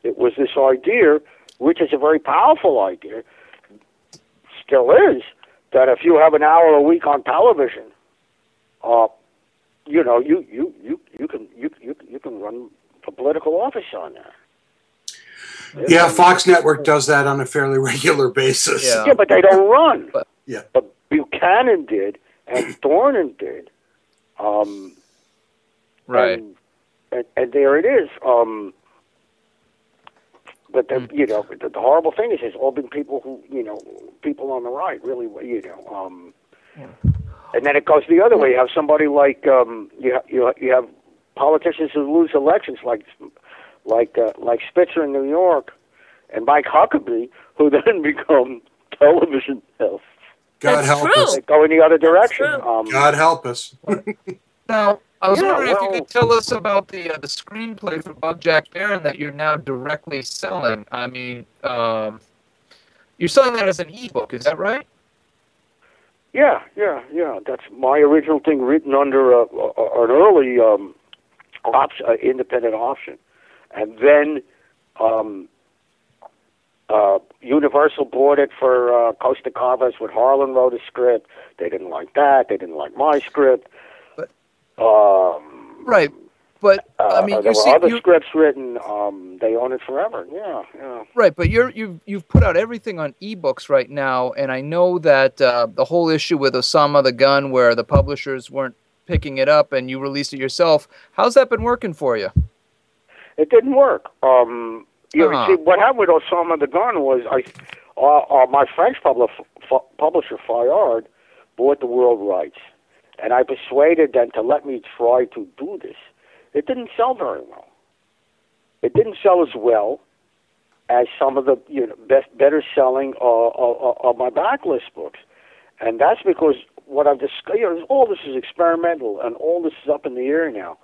it was this idea, which is a very powerful idea, still is, that if you have an hour a week on television, you can run for political office on that. Yeah, Fox Network does that on a fairly regular basis. Yeah but they don't run. But Buchanan did, and Dornan did. Right. And there it is. But the horrible thing is, it's all been people who, people on the right, really, And then it goes the other way. You have somebody like you have politicians who lose elections like Spitzer in New York, and Mike Huckabee, who then become television hosts. God help us. They go in the other direction. God help us. Now, I was wondering if you could tell us about the screenplay for Bug Jack Barron that you're now directly selling. I mean, you're selling that as an ebook, is that right? Yeah. That's my original thing, written under an early independent option, and then Universal bought it for Costa Cavas. When Harlan wrote a script, they didn't like that. They didn't like my script. But, right. But I mean, there were other scripts written. They own it forever. Yeah. Right, but you've put out everything on ebooks right now, and I know that the whole issue with Osama the Gun, where the publishers weren't picking it up, and you released it yourself. How's that been working for you? It didn't work. See, what happened with Osama the Gun was my French publisher Fayard bought the world rights, and I persuaded them to let me try to do this. It didn't sell very well. It didn't sell as well as some of the better selling of my backlist books, and that's because what I've discovered, all this is experimental and all this is up in the air now.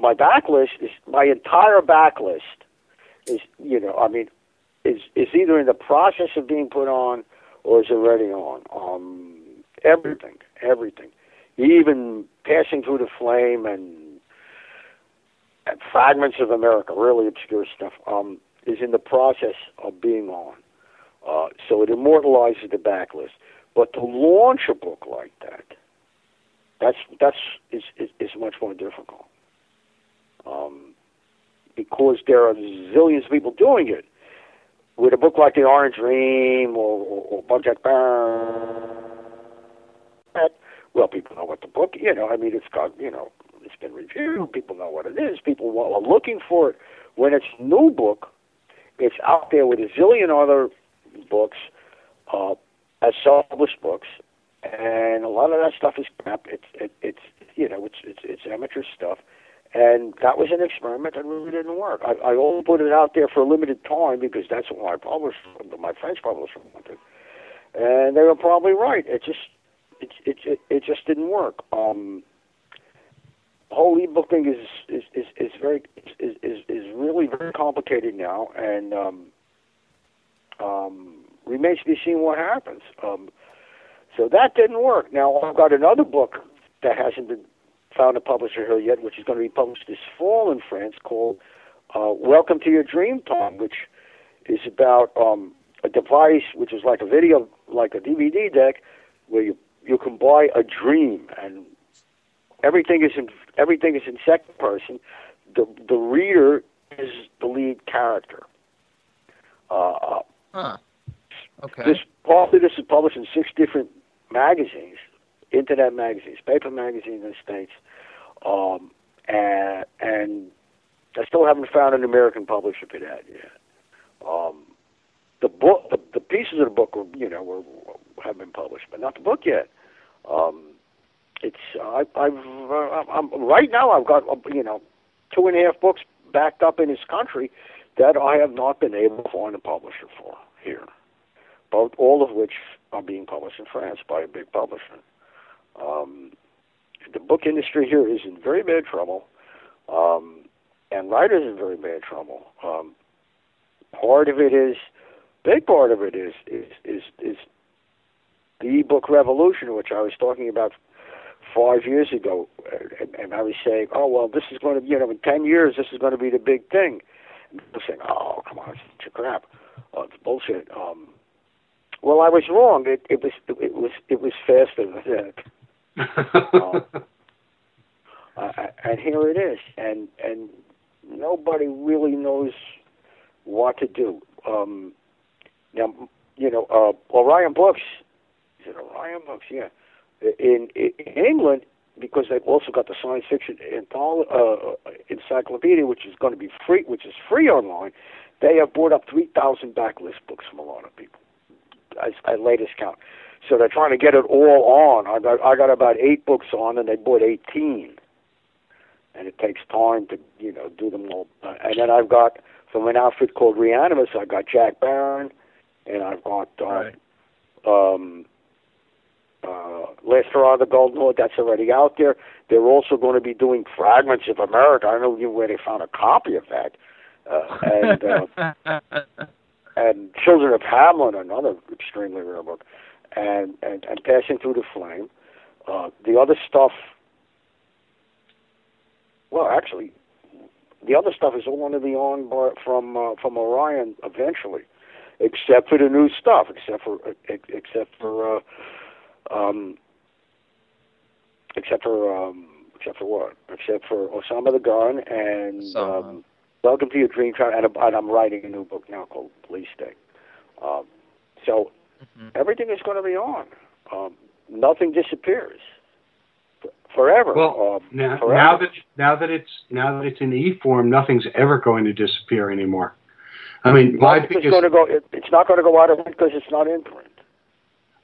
My backlist is my entire backlist is is either in the process of being put on or is already on. Everything. Even Passing Through the Flame and Fragments of America, really obscure stuff, is in the process of being on. So it immortalizes the backlist. But to launch a book like that, that's much more difficult. Because there are zillions of people doing it. With a book like The Orange Dream or Bug Jack Barron, well, people know what the book, it's got, it's been reviewed, people know what it is, people are looking for it. When it's a new book, it's out there with a zillion other books, as self-published books, and a lot of that stuff is crap. It's amateur stuff, and that was an experiment that really didn't work. I only put it out there for a limited time because that's what my French publisher wanted, and they were probably right. It just didn't work. The whole ebook thing is really very complicated now, and remains to be seen what happens. So that didn't work. Now I've got another book that hasn't been found a publisher here yet, which is going to be published this fall in France, called "Welcome to Your Dream Time," which is about a device which is like a DVD deck, where you can buy a dream, and everything is in second person. The reader is the lead character. Okay. This is published in 6 different magazines, internet magazines, paper magazines in the States, and I still haven't found an American publisher for that yet. The book, the pieces of the book, have been published, but not the book yet. Right now I've got 2.5 books backed up in this country that I have not been able to find a publisher for here. Both, all of which are being published in France by a big publisher. The book industry here is in very bad trouble, and writers in very bad trouble. Big part of it is the e-book revolution, which I was talking about 5 years ago, and I was saying, this is going to be, in 10 years, this is going to be the big thing. And people saying, come on, it's such a crap. It's bullshit. Well, I was wrong. It was faster than that. And here it is. And nobody really knows what to do. Orion Books, is it Orion Books? Yeah. In England, because they've also got the science fiction encyclopedia, which is free online, they have bought up 3,000 backlist books from a lot of people, at latest count. So they're trying to get it all on. I got about 8 books on, and they bought 18. And it takes time to do them all. And then I've got, from an outfit called Reanimus, I've got Jack Barron, and I've got Last Hurrah, the Golden Horde. That's already out there. They're also going to be doing Fragments of America. I don't know where they found a copy of that. And Children of Hamlin, another extremely rare book. and passing through the flame. The other stuff, well, actually, the other stuff is all going to be on from Orion eventually, except for the new stuff, except for what? Except for Osama the Gun and Welcome to Your Dream Child, and I'm writing a new book now called Police State. So everything is going to be on. Nothing disappears forever. Well, forever. Now that it's in e-form, nothing's ever going to disappear anymore. I mean, it's not going to go out of print because it's not in print.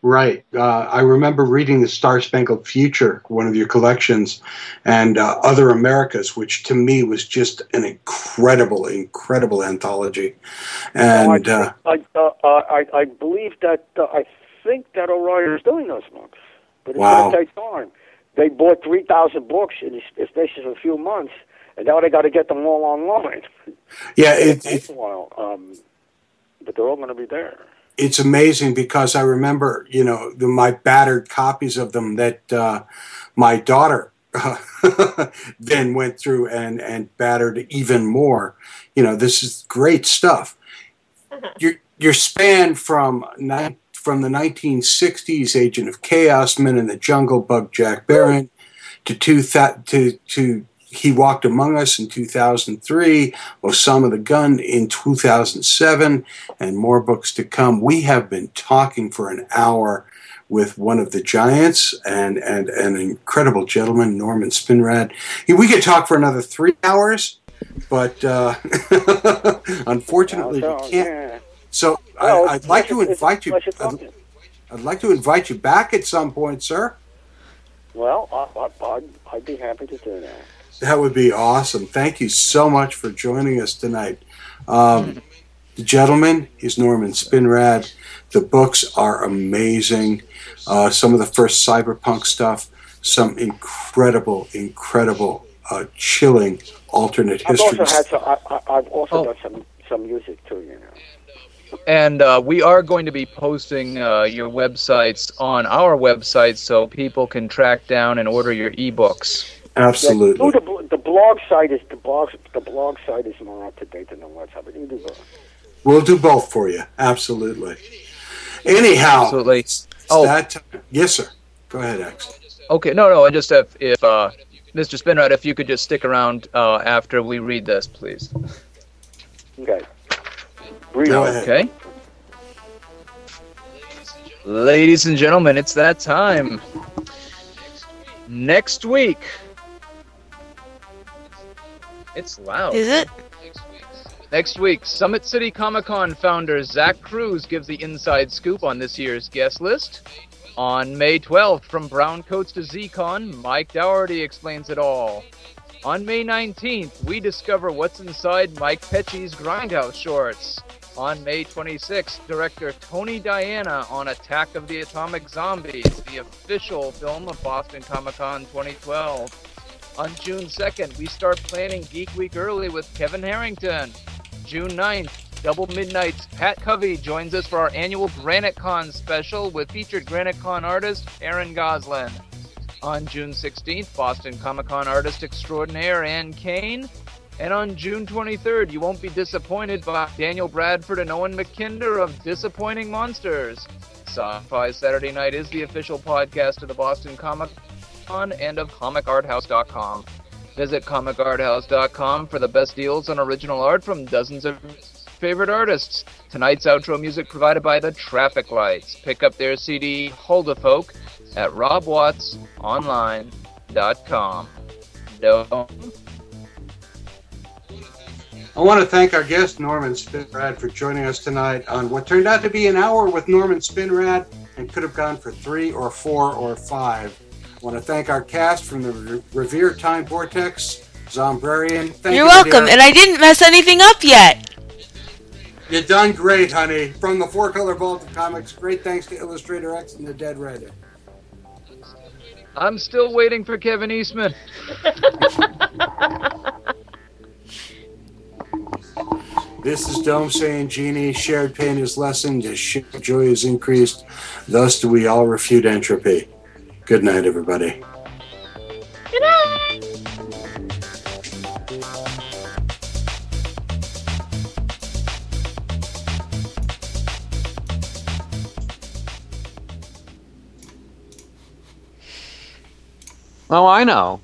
Right. I remember reading The Star-Spangled Future, one of your collections, and Other Americas, which to me was just an incredible, incredible anthology. And I believe that I think that Orion is doing those books, but it's going to take time. They bought 3,000 books in the space of a few months, and now they got to get them all online. Yeah, it takes a while, but they're all going to be there. It's amazing because I remember, my battered copies of them that my daughter then went through and battered even more. This is great stuff. Your span from the 1960s, Agent of Chaos, Men in the Jungle, Bug Jack Barron, to He Walked Among Us in 2003, Osama the Gun in 2007, and more books to come. We have been talking for an hour with one of the giants and an incredible gentleman, Norman Spinrad. We could talk for another 3 hours, but unfortunately we can't. So I'd like to invite you. I'd like to invite you back at some point, sir. Well, I'd be happy to do that. That would be awesome. Thank you so much for joining us tonight. The gentleman is Norman Spinrad. The books are amazing. Some of the first cyberpunk stuff, some incredible, incredible, chilling alternate histories. I've also done some music too, And we are going to be posting your websites on our website so people can track down and order your ebooks. Absolutely. Yeah, the blog site is more up to date than the website. But you do both. We'll do both for you. Absolutely. Anyhow. Absolutely. Yes, sir. Go ahead, X. Okay. No. I just if Mr. Spinrad, if you could just stick around after we read this, please. Okay. Okay. Ladies and gentlemen, it's that time. Next week. It's loud. Is it? Next week, Summit City Comic-Con founder Zach Cruz gives the inside scoop on this year's guest list. On May 12th, from Brown Coats to Z-Con, Mike Dougherty explains it all. On May 19th, we discover what's inside Mike Pecci's Grindhouse shorts. On May 26th, director Tony Diana on Attack of the Atomic Zombies, the official film of Boston Comic-Con 2012. On June 2nd, we start planning Geek Week early with Kevin Harrington. June 9th, Double Midnight's Pat Covey joins us for our annual Granite Con special with featured Granite Con artist Aaron Goslin. On June 16th, Boston Comic-Con artist extraordinaire Ann Kane. And on June 23rd, you won't be disappointed by Daniel Bradford and Owen McKinder of Disappointing Monsters. Sci-Fi Saturday Night is the official podcast of the Boston Comic-Con and of ComicArtHouse.com. Visit ComicArtHouse.com for the best deals on original art from dozens of favorite artists. Tonight's outro music provided by the Traffic Lights. Pick up their CD, Holdafolk, at RobWattsOnline.com. No. I want to thank our guest, Norman Spinrad, for joining us tonight on what turned out to be an hour with Norman Spinrad and could have gone for 3 or 4 or 5. I want to thank our cast from the Revere Time Vortex, Zombrarian. You're welcome, and I didn't mess anything up yet. You've done great, honey. From the Four Color Vault of Comics, great thanks to Illustrator X and the Dead Redhead. I'm still waiting for Kevin Eastman. This is Dome saying, Genie, shared pain is lessened, as shared joy is increased. Thus do we all refute entropy. Good night, everybody. Good night. Oh, I know.